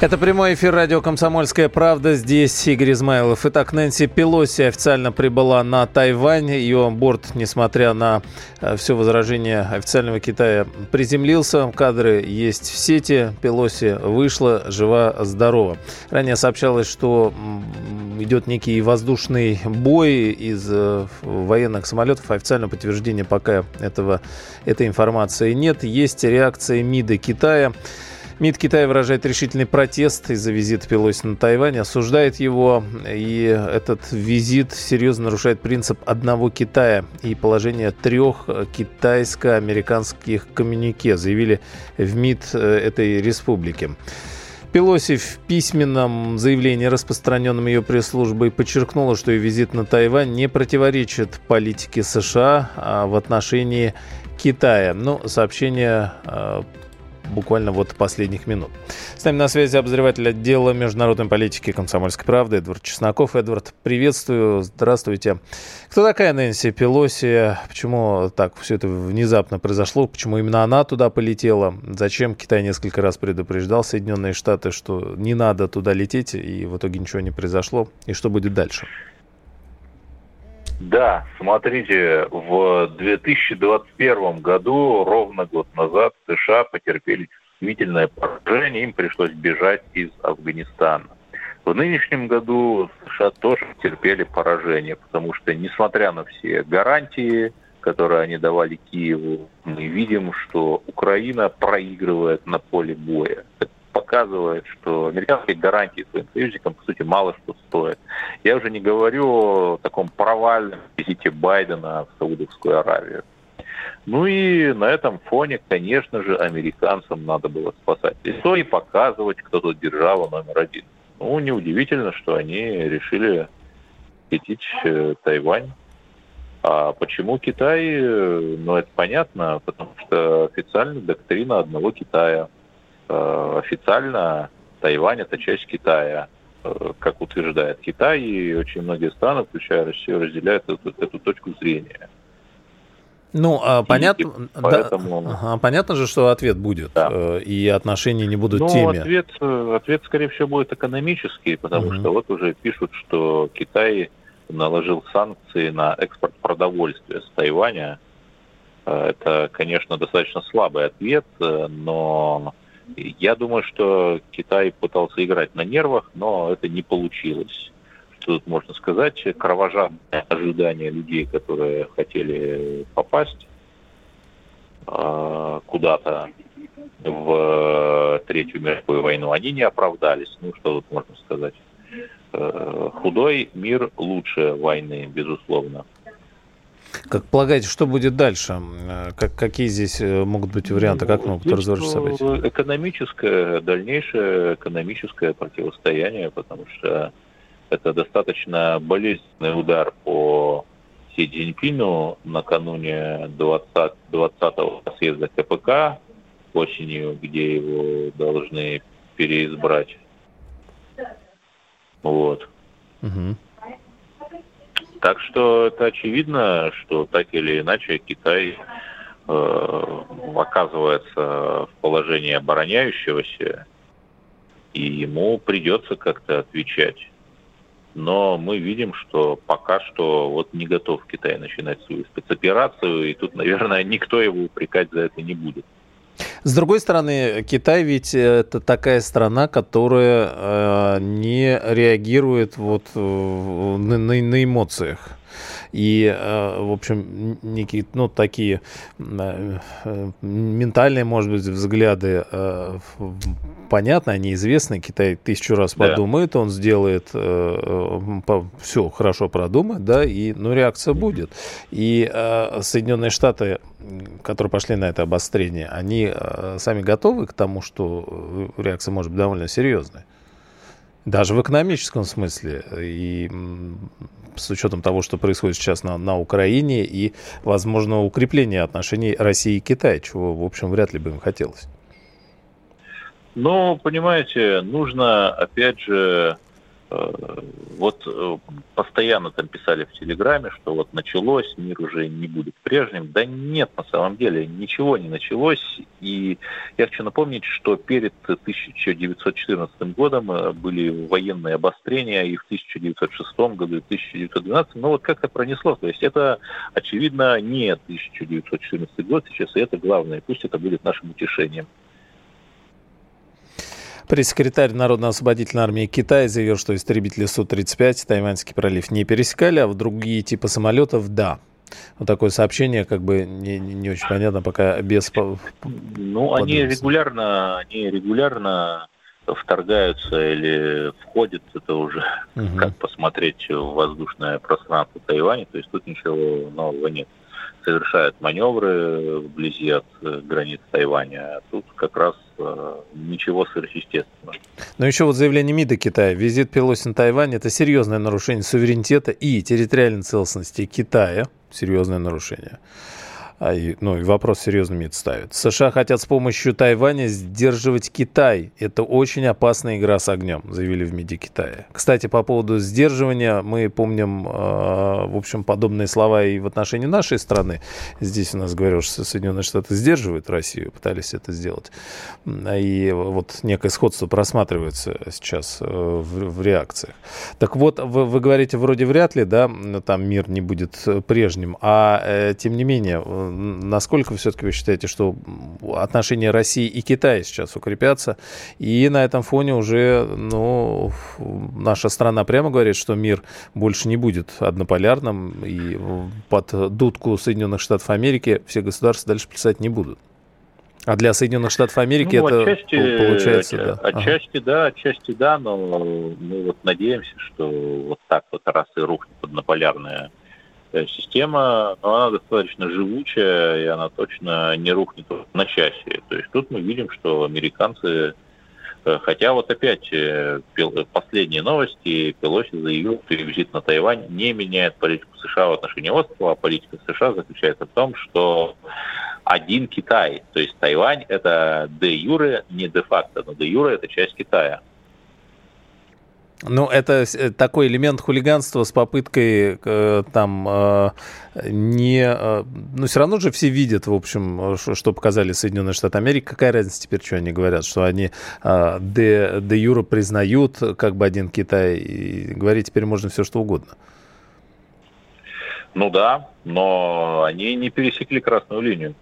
Это прямой эфир радио «Комсомольская правда». Здесь Игорь Измайлов. Итак, Нэнси Пелоси официально прибыла на Тайвань. Ее борт, несмотря на все возражения официального Китая, приземлился. Кадры есть в сети. Пелоси вышла жива-здорова. Ранее сообщалось, что идет некий воздушный бой из военных самолетов. Официального подтверждения пока этой информации нет. Есть реакция МИДа Китая. МИД Китая выражает решительный протест из-за визита Пелоси на Тайвань, осуждает его, и этот визит серьезно нарушает принцип одного Китая и положение трех китайско-американских коммюнике, заявили в МИД этой республики. Пелоси в письменном заявлении, распространенном ее пресс-службой, подчеркнула, что ее визит на Тайвань не противоречит политике США в отношении Китая. Но сообщение буквально вот последних минут. С нами на связи обозреватель отдела международной политики «Комсомольской правды» Эдвард Чесноков. Эдвард, приветствую. Здравствуйте. Кто такая Нэнси Пелоси? Почему так все это внезапно произошло? Почему именно она туда полетела? Зачем Китай несколько раз предупреждал Соединенные Штаты, что не надо туда лететь, и в итоге ничего не произошло? И что будет дальше? Да, смотрите, в 2021 году, ровно год назад, США потерпели чувствительное поражение, им пришлось бежать из Афганистана. В нынешнем году США тоже потерпели поражение, потому что, несмотря на все гарантии, которые они давали Киеву, мы видим, что Украина проигрывает на поле боя. Показывает, что американские гарантии своим союзникам, по сути, мало что стоят. Я уже не говорю о таком провальном визите Байдена в Саудовскую Аравию. Ну и на этом фоне, конечно же, американцам надо было спасать лицо и показывать, кто тут держава номер один. Ну, неудивительно, что они решили посетить Тайвань. А почему Китай? Ну, это понятно, потому что официальная доктрина одного Китая. Официально Тайвань – это часть Китая, как утверждает Китай, и очень многие страны, включая Россию, разделяют эту точку зрения. Ну, понятно, поэтому... да, понятно же, что ответ будет, да. И отношения не будут теме. Ну, ответ, скорее всего, будет экономический, потому что вот уже пишут, что Китай наложил санкции на экспорт продовольствия с Тайваня. Это, конечно, достаточно слабый ответ, но... Я думаю, что Китай пытался играть на нервах, но это не получилось. Что тут можно сказать? Кровожадное ожидание людей, которые хотели попасть куда-то в Третью мировую войну, они не оправдались. Ну, что тут можно сказать? Худой мир лучше войны, безусловно. Как полагаете, что будет дальше? Какие здесь могут быть варианты? Как могут развернуться события? Экономическое, дальнейшее экономическое противостояние, потому что это достаточно болезненный удар по Си Цзиньпину накануне 20-го съезда КПК осенью, где его должны переизбрать. Вот. Угу. Так что это очевидно, что так или иначе Китай оказывается в положении обороняющегося, и ему придется как-то отвечать. Но мы видим, что пока что вот не готов Китай начинать свою спецоперацию, и тут, наверное, никто его упрекать за это не будет. С другой стороны, Китай ведь это такая страна, которая не реагирует вот на эмоциях. И, в общем, некие, ну, такие ментальные, может быть, взгляды понятны, они известны. Китай тысячу раз подумает, он сделает все хорошо продумает, да, и, ну, реакция будет. И Соединенные Штаты, которые пошли на это обострение, они сами готовы к тому, что реакция может быть довольно серьезной. Даже в экономическом смысле, и с учетом того, что происходит сейчас на Украине, и, возможно, укрепление отношений России и Китая, чего, в общем, вряд ли бы им хотелось. Ну, понимаете, нужно, опять же, Вот постоянно там писали в Телеграме, что вот началось, мир уже не будет прежним. Да нет, на самом деле, ничего не началось. И я хочу напомнить, что перед 1914 годом были военные обострения и в 1906 году, и в 1912. Но вот как-то пронесло. То есть это, очевидно, не 1914 год сейчас, и это главное. Пусть это будет нашим утешением. Пресс-секретарь Народно-освободительной армии Китая заявил, что истребители Су-35 Тайваньский пролив не пересекали, а в другие типы самолетов – да. Вот такое сообщение, как бы не очень понятно, пока без... Ну, они регулярно вторгаются или входят, это уже как посмотреть в воздушное пространство Тайваня, то есть тут ничего нового нет. Совершают маневры вблизи от границ Тайваня. А тут как раз ничего сверхъестественного. Но еще вот заявление МИДа Китая. Визит Пелоси на Тайвань – это серьезное нарушение суверенитета и территориальной целостности Китая. Серьезное нарушение. И вопрос серьезный МИД ставит. США хотят с помощью Тайваня сдерживать Китай. Это очень опасная игра с огнем, заявили в МИДе Китая. Кстати, по поводу сдерживания, мы помним, в общем, подобные слова и в отношении нашей страны. Здесь у нас говорилось, что Соединенные Штаты сдерживают Россию, пытались это сделать. И вот некое сходство просматривается сейчас в реакциях. Так вот, вы говорите, вроде вряд ли, да, там мир не будет прежним, а тем не менее... Насколько все-таки вы считаете, что отношения России и Китая сейчас укрепятся? И на этом фоне уже, наша страна прямо говорит, что мир больше не будет однополярным, и под дудку Соединенных Штатов Америки все государства дальше плясать не будут. А для Соединенных Штатов Америки это отчасти, получается... Отчасти да, но мы вот надеемся, что вот так вот раз и рухнет однополярная система, но она достаточно живучая, и она точно не рухнет на часе. То есть тут мы видим, что американцы... Хотя вот опять последние новости, Пелоси заявил, что визит на Тайвань не меняет политику США в отношении острова, а политика США заключается в том, что один Китай, то есть Тайвань, это де-юре, не де-факто, но де-юре это часть Китая. Ну, это такой элемент хулиганства с попыткой все равно же все видят, в общем, что показали Соединенные Штаты Америки. Какая разница теперь, что они говорят? Что они де-юре признают как бы один Китай, и говорить теперь можно все, что угодно. Ну да, но они не пересекли красную линию.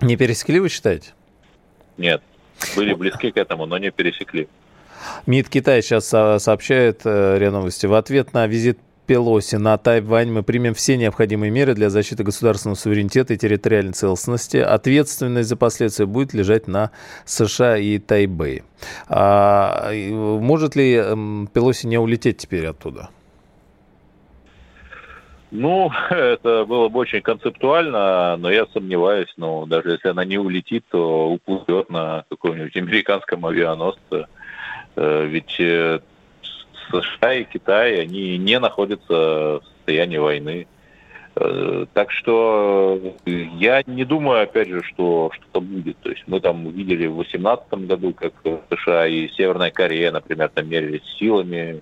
Не пересекли, вы считаете? Нет, были близки к этому, но не пересекли. МИД Китая сейчас сообщает РИА Новости. В ответ на визит Пелоси на Тайвань мы примем все необходимые меры для защиты государственного суверенитета и территориальной целостности. Ответственность за последствия будет лежать на США и Тайбэе. А может ли Пелоси не улететь теперь оттуда? Ну, это было бы очень концептуально, но я сомневаюсь. Даже если она не улетит, то уплывет на каком-нибудь американском авианосце. Ведь США и Китай, они не находятся в состоянии войны. Так что я не думаю, опять же, что что-то будет. То есть мы там видели в 2018 году, как США и Северная Корея, например, там мерились силами.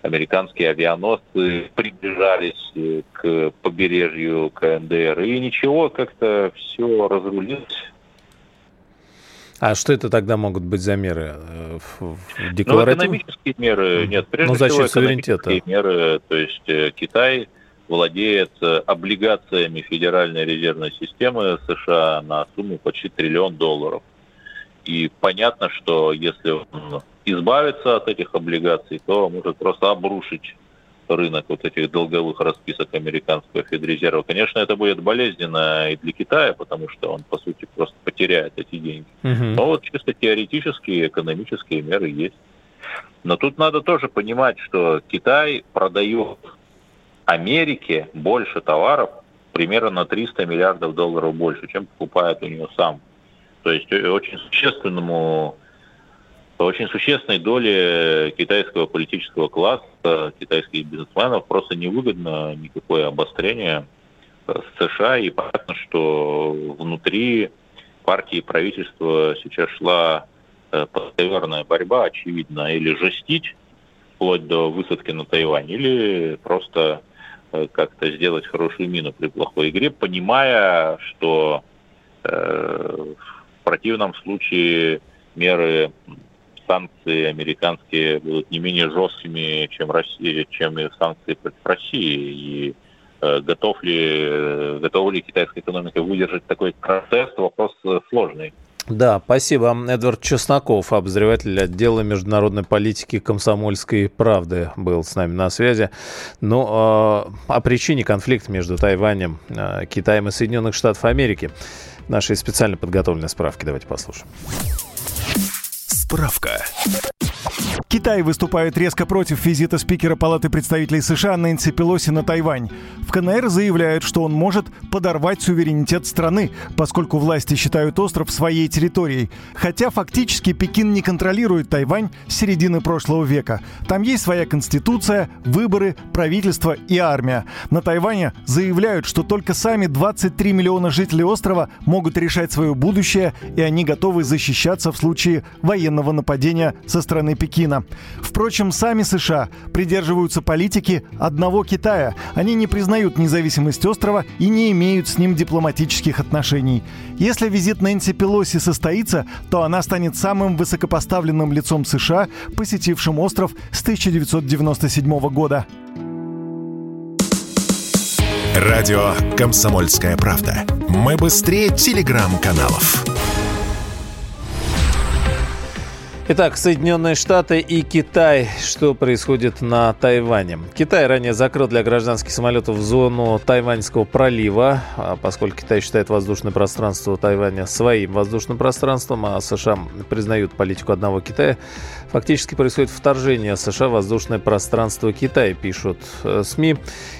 Американские авианосцы приближались к побережью КНДР. И ничего, как-то все разрулилось. А что это тогда могут быть за меры? Экономические меры, нет. Прежде всего, экономические меры. То есть Китай владеет облигациями Федеральной резервной системы США на сумму почти $1 триллион. И понятно, что если он избавится от этих облигаций, то может просто обрушить рынок вот этих долговых расписок американского Федрезерва. Конечно, это будет болезненно и для Китая, потому что он, по сути, просто потеряет эти деньги. Но вот чисто теоретические экономические меры есть. Но тут надо тоже понимать, что Китай продает Америке больше товаров, примерно на $300 миллиардов больше, чем покупает у нее сам. То есть очень существенной доли китайского политического класса, китайских бизнесменов просто невыгодно никакое обострение с США. И понятно, что внутри партии и правительства сейчас шла подковерная борьба, очевидно, или жестить вплоть до высадки на Тайвань, или просто как-то сделать хорошую мину при плохой игре, понимая, что в противном случае меры, санкции американские будут не менее жесткими, чем Россия, чем санкции против России. И готова ли китайская экономика выдержать такой процесс, вопрос сложный. Да, спасибо. Эдвард Чесноков, обозреватель отдела международной политики «Комсомольской правды», был с нами на связи. Ну, о причине конфликта между Тайванем, Китаем и Соединенных Штатов Америки. Наши специально подготовленные справки. Давайте послушаем. Справка. Китай выступает резко против визита спикера Палаты представителей США Нэнси Пелоси на Тайвань. В КНР заявляют, что он может подорвать суверенитет страны, поскольку власти считают остров своей территорией. Хотя фактически Пекин не контролирует Тайвань с середины прошлого века. Там есть своя конституция, выборы, правительство и армия. На Тайване заявляют, что только сами 23 миллиона жителей острова могут решать свое будущее, и они готовы защищаться в случае военного нападения со стороны Пекина. Впрочем, сами США придерживаются политики одного Китая. Они не признают независимость острова и не имеют с ним дипломатических отношений. Если визит Нэнси Пелоси состоится, то она станет самым высокопоставленным лицом США, посетившим остров с 1997 года. Радио «Комсомольская правда». Мы быстрее телеграм-каналов. Итак, Соединенные Штаты и Китай. Что происходит на Тайване? Китай ранее закрыл для гражданских самолетов зону Тайваньского пролива, поскольку Китай считает воздушное пространство Тайваня своим воздушным пространством, а США признают политику одного Китая. Фактически происходит вторжение США в воздушное пространство Китая, пишут СМИ.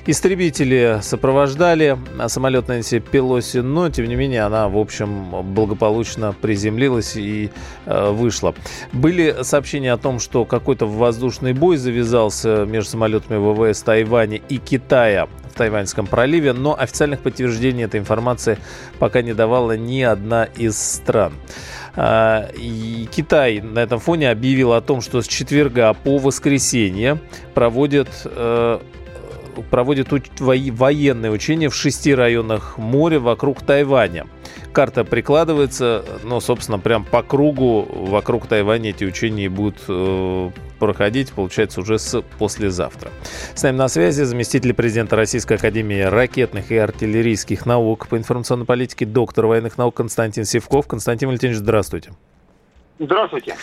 Истребители сопровождали самолет Нэнси Пелоси, но, тем не менее, она, в общем, благополучно приземлилась и вышла. Были сообщения о том, что какой-то воздушный бой завязался между самолетами ВВС Тайваня и Китая в Тайваньском проливе, но официальных подтверждений этой информации пока не давала ни одна из стран. И Китай на этом фоне объявил о том, что с четверга по воскресенье проводит военные учения в 6 районах моря вокруг Тайваня. Карта прикладывается, но, собственно, прям по кругу вокруг Тайваня эти учения будут проходить, получается, уже послезавтра. С нами на связи заместитель президента Российской академии ракетных и артиллерийских наук по информационной политике, доктор военных наук Константин Сивков. Константин Валентинович, здравствуйте. Здравствуйте.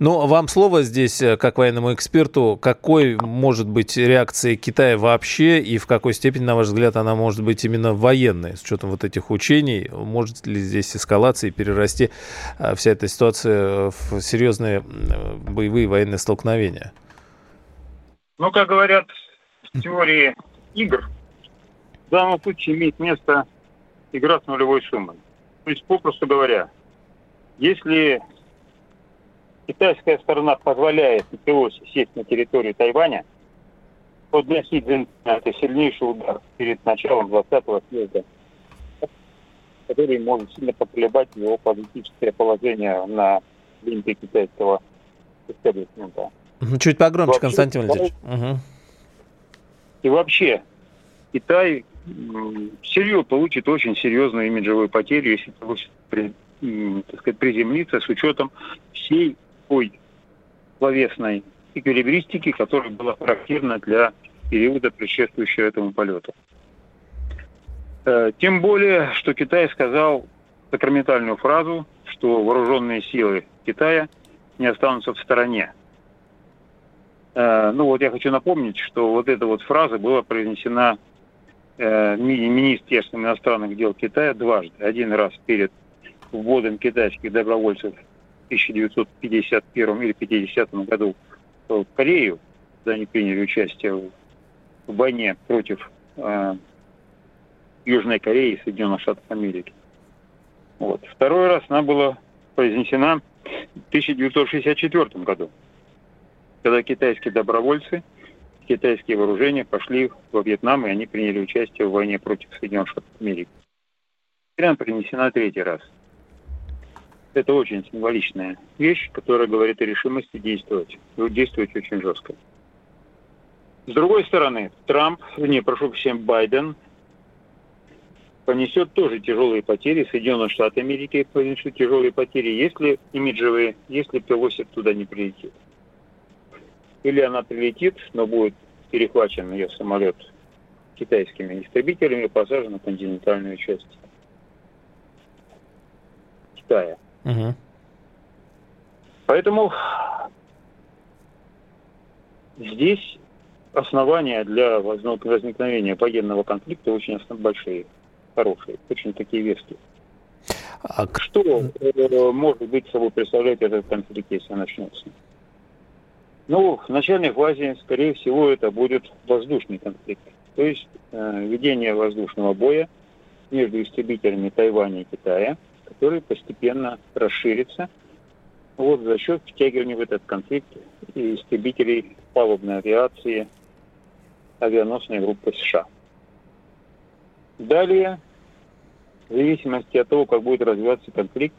Ну, вам слово здесь, как военному эксперту, какой может быть реакция Китая вообще и в какой степени, на ваш взгляд, она может быть именно военной, с учетом вот этих учений? Может ли здесь эскалация и перерасти вся эта ситуация в серьезные боевые военные столкновения? Ну, как говорят в теории игр, в данном случае имеет место игра с нулевой суммой. То есть, попросту говоря, если китайская сторона позволяет Пелоси сесть на территорию Тайваня, то для Си Цзиньпина это сильнейший удар перед началом 20-го съезда, который может сильно поколебать его политическое положение на линии китайского истеблишмента. Чуть погромче, вообще, Константин Валерьевич. Угу. И вообще, Китай всерьез получит очень серьезную имиджевую потерю, если получит, так сказать, приземлиться с учетом всей той словесной эквилибристики, которая была характерна для периода, предшествующего этому полету. Тем более, что Китай сказал сакраментальную фразу, что вооруженные силы Китая не останутся в стороне. Ну вот я хочу напомнить, что вот эта вот фраза была произнесена министерством иностранных дел Китая дважды. Один раз перед вводом китайских добровольцев в 1951 или 1950 году в Корею, когда они приняли участие в войне против Южной Кореи и Соединенных Штатов Америки. Вот. Второй раз она была произнесена в 1964 году, когда китайские добровольцы, китайские вооружения пошли во Вьетнам, и они приняли участие в войне против Соединенных Штатов Америки. Теперь она произнесена третий раз. Это очень символичная вещь, которая говорит о решимости действовать. И действовать очень жестко. С другой стороны, Байден понесет тоже тяжелые потери, Соединенные Штаты Америки понесут тяжелые потери, если имиджевые, если Пелоси туда не прилетит. Или она прилетит, но будет перехвачен ее самолет китайскими истребителями и посажен на континентальную часть Китая. Угу. Поэтому здесь основания для возникновения военного конфликта очень большие, хорошие, очень такие веские. Что может быть собой представлять этот конфликт, если начнется? Ну, в начальной фазе, скорее всего, это будет воздушный конфликт. То есть ведение воздушного боя между истребителями Тайваня и Китая, который постепенно расширится вот за счет втягивания в этот конфликт и истребителей палубной авиации авианосной группы США. Далее, в зависимости от того, как будет развиваться конфликт,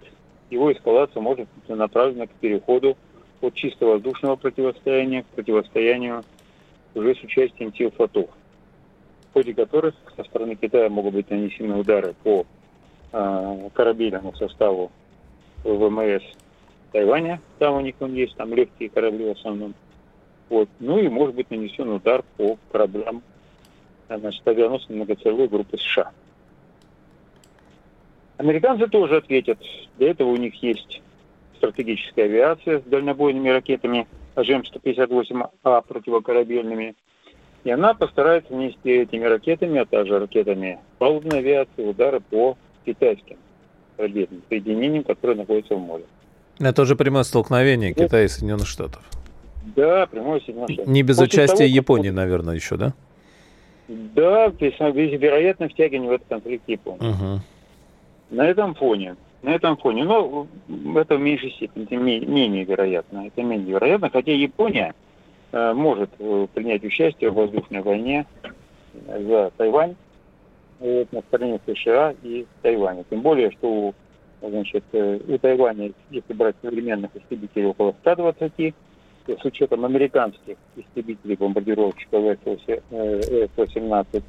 его эскалация может быть направлена к переходу от чисто воздушного противостояния к противостоянию уже с участием сил ФАТУ, в ходе которых со стороны Китая могут быть нанесены удары по корабельному составу ВМС Тайваня, там у них он есть, там легкие корабли в основном. Вот. Ну и может быть нанесен удар по кораблям авианосной многоцелевой группы США. Американцы тоже ответят. Для этого у них есть стратегическая авиация с дальнобойными ракетами АЖМ-158А противокорабельными. И она постарается нанести этими ракетами, а также ракетами палубной авиации, удары по китайским корабельным соединениям, которые находятся в море. Это уже прямое столкновение Китая и Соединенных Штатов. Да, прямое Соединенных Штатов. Не без участия Японии, наверное, еще, да? Да, вероятно, втягивание в этот конфликт Японии. Угу. На этом фоне. Но это в меньшей степени, это менее вероятно. Это менее вероятно, хотя Япония может принять участие в воздушной войне за Тайвань, на стороне США и Тайваня. Тем более, что у Тайваня, если брать современных истребителей, около 120, с учетом американских истребителей бомбардировщиков F-18,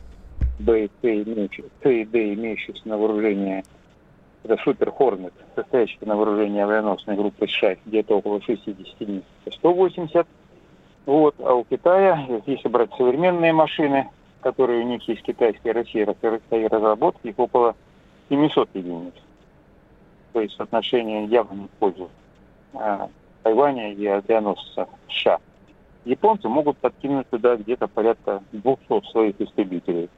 B и D, имеющихся на вооружении, это Super Hornet, состоящих на вооружении авианосной группы США, где-то около 60-180. Вот. А у Китая, если брать современные машины, которые у них есть, китайские, российские разработки, их около 700 единиц. То есть соотношение явно не в пользу Тайваня и авианосца США. Японцы могут подкинуть туда где-то порядка 200 своих истребителей.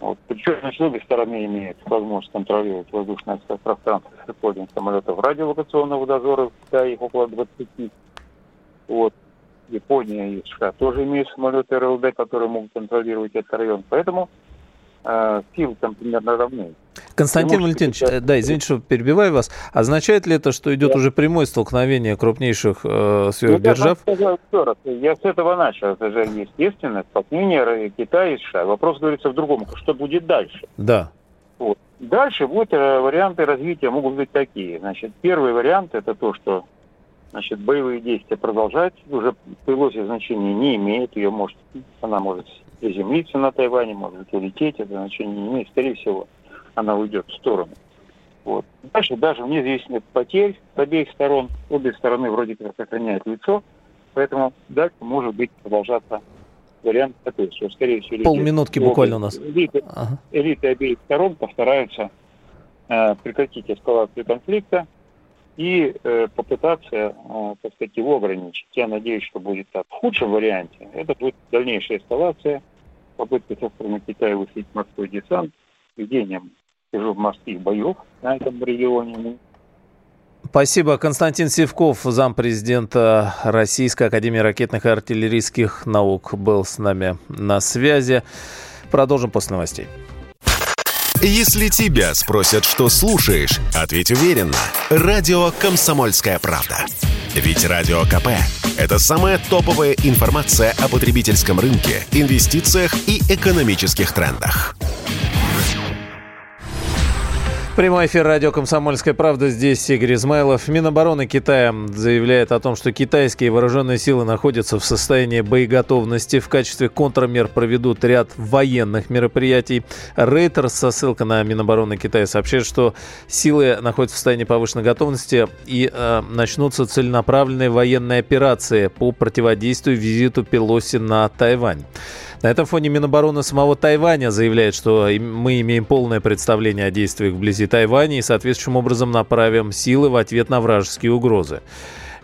Вот. Причем значит, обе стороны имеют возможность контролировать воздушное пространство с использованием самолетов радиолокационного дозора, в Китае их около 20. Вот. Япония и США тоже имеют самолеты РЛД, которые могут контролировать этот район. Поэтому силы там примерно равны. Константин Валентинович, да, извините, что перебиваю вас. Означает ли это, что идет уже прямое столкновение крупнейших сверхдержав? Я с этого начал. Это же естественно столкновение Китая и США. Вопрос говорится в другом. Что будет дальше? Да. Вот. Дальше будут варианты развития, могут быть такие. Значит, первый вариант — это то, что значит, боевые действия продолжать. Уже Пелоси значения не имеет. Она может приземлиться на Тайване, может улететь. Это значение не имеет. Скорее всего, она уйдет в сторону. Вот. Дальше даже вне зависимости от потерь с обеих сторон. Обе стороны вроде как сохраняют лицо. Поэтому дальше может быть продолжаться вариант такой, что, скорее всего... Полминутки буквально у нас. Элиты обеих сторон постараются прекратить эскалацию конфликта и попытаться, так сказать, его ограничить. Я надеюсь, что будет так. В худшем варианте это будет дальнейшая эскалация, попытка со стороны Китая выслать морской десант, ведением морских боев на этом регионе. Спасибо. Константин Сивков, зампрезидента Российской академии ракетных и артиллерийских наук, был с нами на связи. Продолжим после новостей. Если тебя спросят, что слушаешь, ответь уверенно. Радио «Комсомольская правда». Ведь Радио КП – это самая топовая информация о потребительском рынке, инвестициях и экономических трендах. Прямой эфир радио «Комсомольская правда». Здесь Игорь Измайлов. Минобороны Китая заявляет о том, что китайские вооруженные силы находятся в состоянии боеготовности. В качестве контрмер проведут ряд военных мероприятий. Reuters со ссылкой на Минобороны Китая сообщает, что силы находятся в состоянии повышенной готовности и начнутся целенаправленные военные операции по противодействию визиту Пелоси на Тайвань. На этом фоне Минобороны самого Тайваня заявляет, что мы имеем полное представление о действиях вблизи Тайваня и соответствующим образом направим силы в ответ на вражеские угрозы.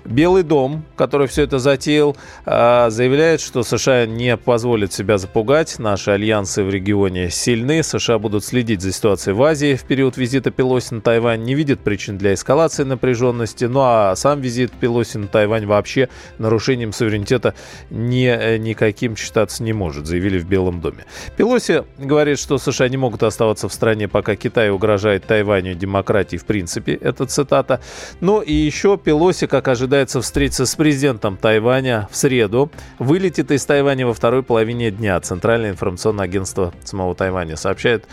Белый дом, который все это затеял, заявляет, что США не позволит себя запугать. Наши альянсы в регионе сильны. США будут следить за ситуацией в Азии. В период визита Пелоси на Тайвань не видит причин для эскалации напряженности. Ну а сам визит Пелоси на Тайвань вообще нарушением суверенитета никаким считаться не может, заявили в Белом доме. Пелоси говорит, что США не могут оставаться в стране, пока Китай угрожает Тайваню и демократии в принципе. Это цитата. Ну и еще Пелоси, как ожидается, встретиться с президентом Тайваня в среду. Вылетит из Тайваня во второй половине дня. Центральное информационное агентство самого Тайваня сообщает.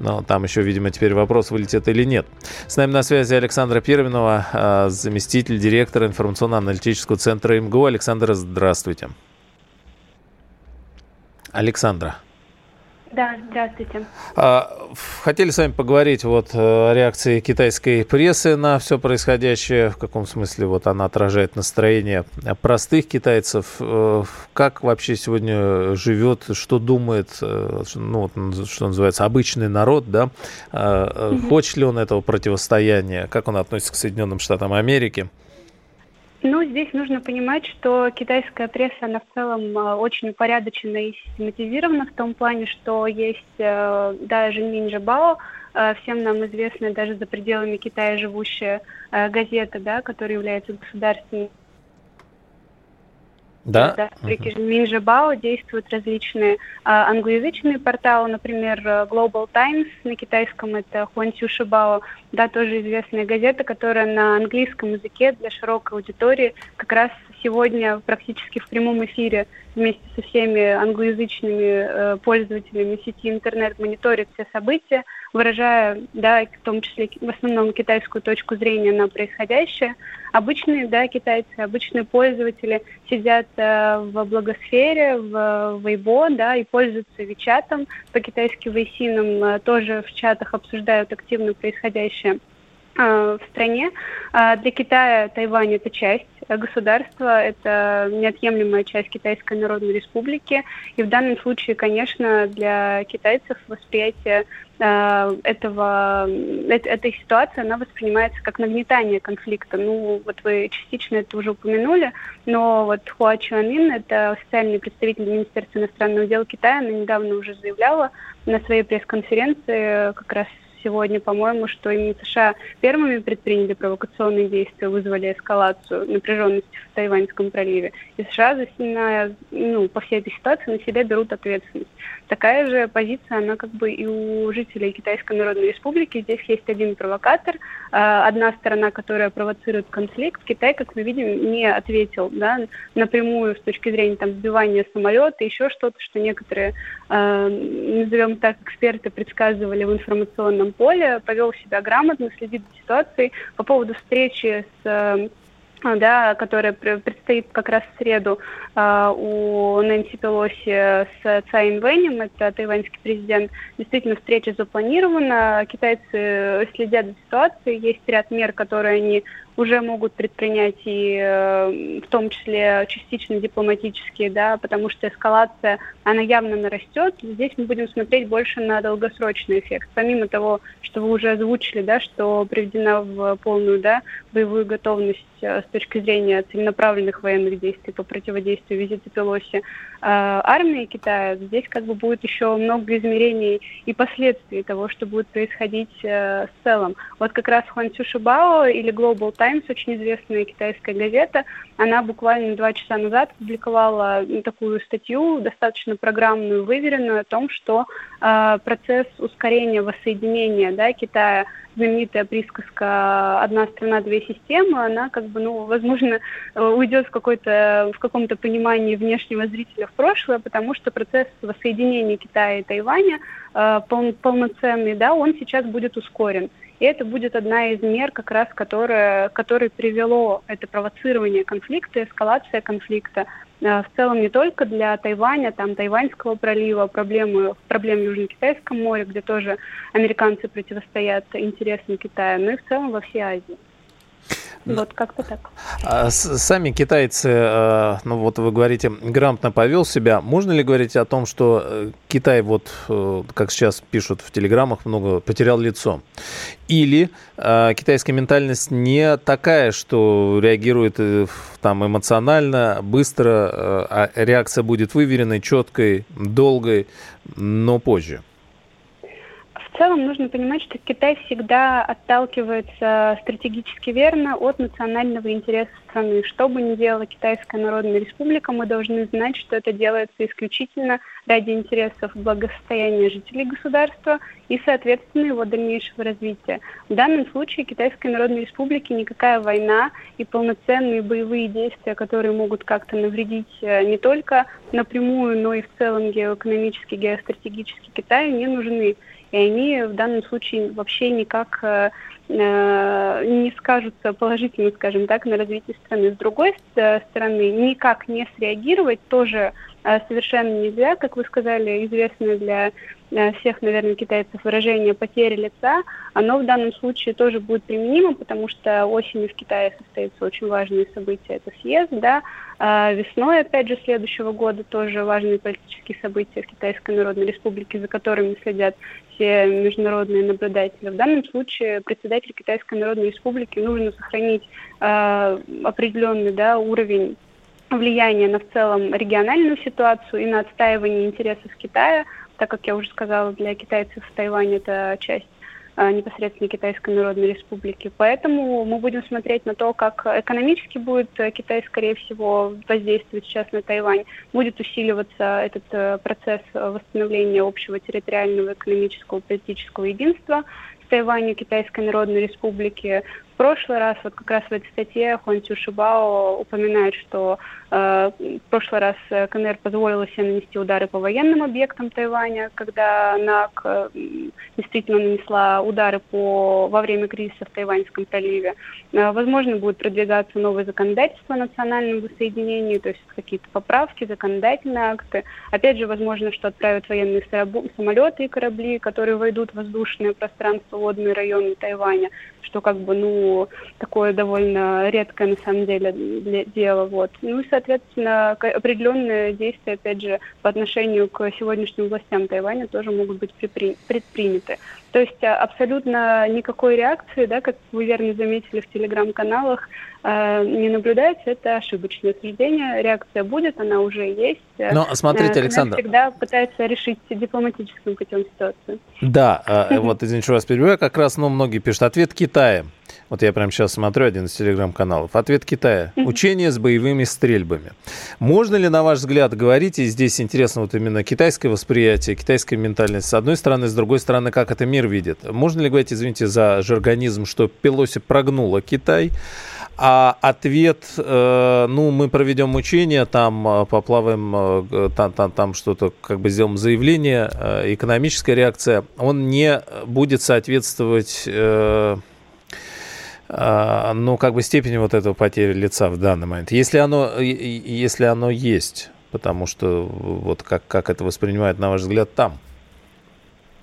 Но там еще, видимо, теперь вопрос, вылетит или нет. С нами на связи Александра Перминова, заместитель директора информационно-аналитического центра МГУ. Александра, здравствуйте. Александра. Да, здравствуйте. Хотели с вами поговорить о реакции китайской прессы на все происходящее, в каком смысле она отражает настроение простых китайцев, как вообще сегодня живет, что думает, что называется, обычный народ, да? Хочет ли он этого противостояния, как он относится к Соединенным Штатам Америки? Здесь нужно понимать, что китайская пресса, она в целом очень упорядочена и систематизирована в том плане, что есть Жэньминь Жибао, всем нам известная даже за пределами Китая живущая газета, да, которая является государственной. Да. При Жэньминь Жибао действуют различные англоязычные порталы, например, Global Times, на китайском это Хуаньцю шибао, да, тоже известная газета, которая на английском языке для широкой аудитории как раз сегодня практически в прямом эфире вместе со всеми англоязычными пользователями сети интернет мониторит все события, выражая, да, в том числе в основном китайскую точку зрения на происходящее. Обычные, да, китайцы, обычные пользователи сидят в блогосфере, в Weibo, да, и пользуются WeChat'ом, по-китайски Вэйсином, тоже в чатах обсуждают активно происходящее в стране. Для Китая Тайвань – это часть государства, это неотъемлемая часть Китайской Народной Республики. И в данном случае, конечно, для китайцев восприятие этой ситуации, она воспринимается как нагнетание конфликта. Вы частично это уже упомянули, но Хуа Чуанин, это официальный представитель Министерства иностранных дел Китая, она недавно уже заявляла на своей пресс-конференции как раз сегодня, по-моему, что именно США первыми предприняли провокационные действия, вызвали эскалацию напряженности в Тайваньском проливе. И США по всей этой ситуации на себя берут ответственность. Такая же позиция, она как бы и у жителей Китайской Народной Республики. Здесь есть один провокатор, одна сторона, которая провоцирует конфликт. Китай, как мы видим, не ответил, да, напрямую с точки зрения сбивания самолета, еще что-то, что некоторые, назовем так, эксперты предсказывали в информационном поле, повел себя грамотно, следит за ситуацией. По поводу встречи с которая предстоит как раз в среду у Нэнси Пелоси с Цай Инвэнем, это тайваньский президент, действительно встреча запланирована, китайцы следят за ситуацией, есть ряд мер, которые они уже могут предпринять, и в том числе частично дипломатические, да, потому что эскалация, она явно нарастет. Здесь мы будем смотреть больше на долгосрочный эффект. Помимо того, что вы уже озвучили, да, что приведена в полную, да, боевую готовность с точки зрения целенаправленных военных действий по противодействию визиту Пелоси армии Китая, здесь будет еще много измерений и последствий того, что будет происходить в целом. Как раз Хуаньцю шибао или Global Times, очень известная китайская газета, она буквально 2 часа назад публиковала такую статью, достаточно программную, выверенную, о том, что процесс ускорения воссоединения, да, Китая, знаменитая присказка «одна страна, две системы», она возможно, уйдет в каком-то понимании внешнего зрителя в прошлое, потому что процесс воссоединения Китая и Тайваня полноценный, да, он сейчас будет ускорен. И это будет одна из мер, как раз, которая привело это провоцирование конфликта, эскалация конфликта. В целом не только для Тайваня, там, Тайваньского пролива, проблем в Южно-Китайском море, где тоже американцы противостоят интересам Китая, но и в целом во всей Азии. Вот как-то так. Сами китайцы, ну вот вы говорите, грамотно повел себя. Можно ли говорить о том, что Китай, вот как сейчас пишут в телеграммах много, потерял лицо? Или китайская ментальность не такая, что реагирует там эмоционально, быстро, а реакция будет выверенной, четкой, долгой, но позже? В целом нужно понимать, что Китай всегда отталкивается стратегически верно от национального интереса страны. Что бы ни делала Китайская Народная Республика, мы должны знать, что это делается исключительно ради интересов благосостояния жителей государства и, соответственно, его дальнейшего развития. В данном случае Китайской Народной Республики никакая война и полноценные боевые действия, которые могут как-то навредить не только напрямую, но и в целом геоэкономически, геостратегически Китаю, не нужны. И они в данном случае вообще никак не скажутся положительно, скажем так, на развитии страны. С другой стороны, никак не среагировать тоже совершенно нельзя. Как вы сказали, известное для всех, наверное, китайцев выражение «потери лица», оно в данном случае тоже будет применимо, потому что осенью в Китае состоится очень важное событие, это съезд, да, весной, опять же, следующего года тоже важные политические события в Китайской Народной Республике, за которыми следят все международные наблюдатели. В данном случае председателю Китайской Народной Республики нужно сохранить определенный, да, уровень влияния на в целом региональную ситуацию и на отстаивание интересов Китая, так как я уже сказала, для китайцев Тайвань – это часть непосредственно Китайской Народной Республики. Поэтому мы будем смотреть на то, как экономически будет Китай, скорее всего, воздействовать сейчас на Тайвань. Будет усиливаться этот процесс восстановления общего территориального, экономического, политического единства с Тайванью Китайской Народной Республики. В прошлый раз, вот как раз в этой статье Хуаньцю шибао упоминает, что в прошлый раз КНР позволила себе нанести удары по военным объектам Тайваня, когда НАК действительно нанесла удары во время кризиса в Тайваньском проливе. Возможно, будет продвигаться новое законодательство о национальном воссоединении, то есть какие-то поправки, законодательные акты. Опять же, возможно, что отправят военные самолеты и корабли, которые войдут в воздушное пространство, водные районы Тайваня, что как бы, такое довольно редкое на самом деле дело. Вот. Ну и, соответственно, определенные действия, опять же, по отношению к сегодняшним властям Тайваня тоже могут быть предприняты. То есть абсолютно никакой реакции, да, как вы верно заметили в телеграм-каналах, не наблюдается. Это ошибочное суждение. Реакция будет, она уже есть. Но смотрите, Александра... всегда пытается решить дипломатическим путем ситуацию. Да, вот, извините, вас перебиваю, как раз, многие пишут, ответ Китая. Вот я прямо сейчас смотрю один из телеграм-каналов. Ответ Китая. Учение с боевыми стрельбами. Можно ли, на ваш взгляд, говорить, и здесь интересно вот именно китайское восприятие, китайская ментальность, с одной стороны, с другой стороны, как это мир видит. Можно ли говорить, извините за жаргонизм, что Пелоси прогнула Китай, а ответ, мы проведем учение, там поплаваем, там что-то, как бы сделаем заявление, экономическая реакция, он не будет соответствовать... степень вот этого потери лица в данный момент, если оно есть, потому что вот как это воспринимают, на ваш взгляд, там?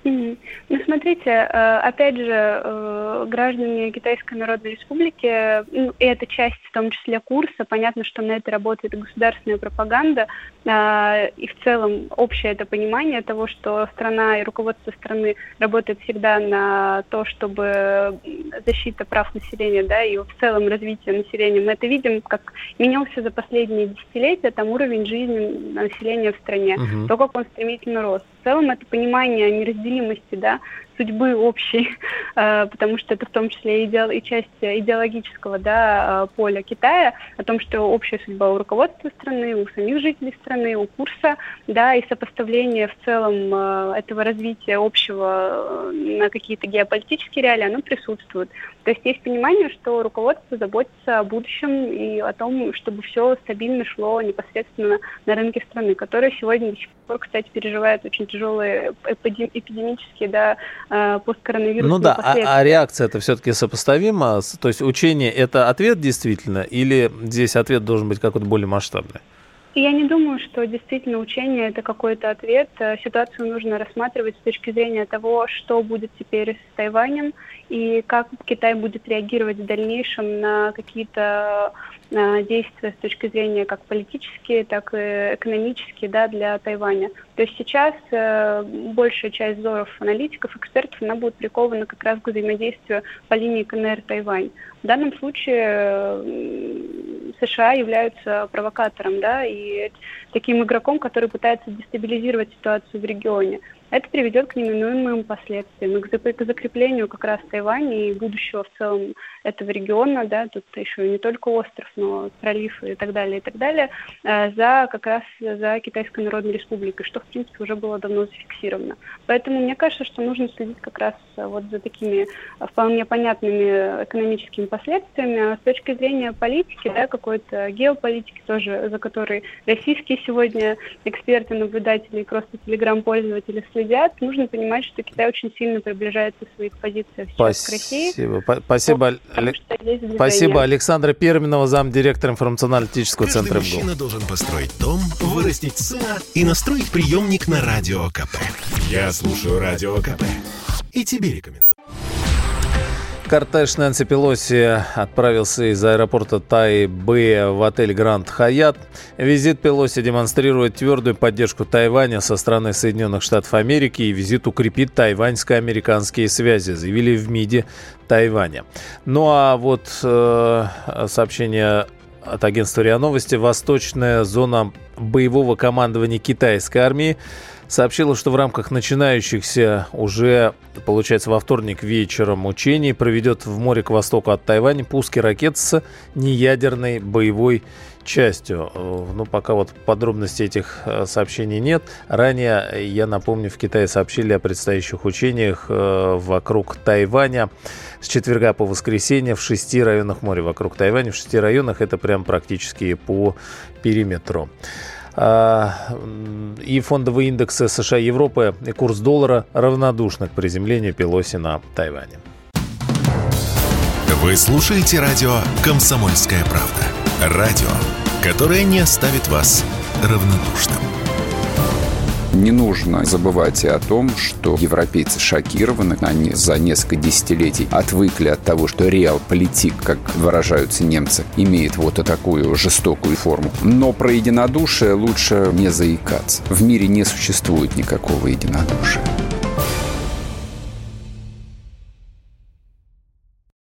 Ну, смотрите, опять же, граждане Китайской Народной Республики, и это часть, в том числе, курса, понятно, что на это работает государственная пропаганда, и в целом общее это понимание того, что страна и руководство страны работает всегда на то, чтобы защита прав населения, да, и в целом развитие населения. Мы это видим, как менялся за последние десятилетия там уровень жизни населения в стране, то, как он стремительно рос. В целом это понимание неразделимости, да, судьбы общей, потому что это в том числе и часть идеологического, да, поля Китая, о том, что общая судьба у руководства страны, у самих жителей страны, у курса, да, и сопоставление в целом этого развития общего на какие-то геополитические реалии, оно присутствует. То есть есть понимание, что руководство заботится о будущем и о том, чтобы все стабильно шло непосредственно на рынке страны, которая сегодня до сих пор, кстати, переживает очень тяжелые эпидемические, да, посткоронавирусные последствия. А реакция-то все-таки сопоставима? То есть учение – это ответ действительно, или здесь ответ должен быть какой-то более масштабный? Я не думаю, что действительно учение – это какой-то ответ. Ситуацию нужно рассматривать с точки зрения того, что будет теперь с Тайванем и как Китай будет реагировать в дальнейшем на какие-то действия с точки зрения как политические, так и экономические, да, для Тайваня. То есть сейчас большая часть взоров аналитиков, экспертов, она будет прикована как раз к взаимодействию по линии КНР-Тайвань. В данном случае США являются провокатором, да, и таким игроком, который пытается дестабилизировать ситуацию в регионе. Это приведет к неминуемым последствиям, к закреплению как раз Тайваня и будущего в целом этого региона, да, тут еще не только остров, но пролив и так далее, за как раз за Китайской Народной Республикой, что в принципе уже было давно зафиксировано. Поэтому мне кажется, что нужно следить как раз вот за такими вполне понятными экономическими последствиями. А с точки зрения политики, да, какой-то геополитики тоже, за которой российские сегодня эксперты, наблюдатели, просто телеграм-пользователи следят, нужно понимать, что Китай очень сильно приближается в своих позициях сейчас к России. Спасибо. Александра Перминова, замдиректора информационно-аналитического центра. Каждый мужчина должен построить дом, вырастить сына и настроить приемник на Радио КП. Я слушаю Радио КП и тебе рекомендую. Кортеж Нэнси Пелоси отправился из аэропорта Тайбэя в отель «Гранд Хаят». Визит Пелоси демонстрирует твердую поддержку Тайваня со стороны Соединенных Штатов Америки, и визит укрепит тайваньско-американские связи, заявили в МИДе Тайваня. Ну а вот сообщение от агентства РИА Новости. Восточная зона боевого командования китайской армии сообщила, что в рамках начинающихся уже, получается, во вторник вечером учений проведет в море к востоку от Тайваня пуски ракет с неядерной боевой частью. Ну, пока вот подробностей этих сообщений нет. Ранее, я напомню, в Китае сообщили о предстоящих учениях вокруг Тайваня с четверга по воскресенье в 6 районах моря. Вокруг Тайваня в 6 районах, это прям практически по периметру. И фондовые индексы США и Европы, и курс доллара равнодушны к приземлению Пелоси на Тайване. Вы слушаете радио «Комсомольская правда». Радио, которое не оставит вас равнодушным. Не нужно забывать и о том, что европейцы шокированы. Они за несколько десятилетий отвыкли от того, что реалполитик, как выражаются немцы, имеет вот такую жестокую форму. Но про единодушие лучше не заикаться. В мире не существует никакого единодушия.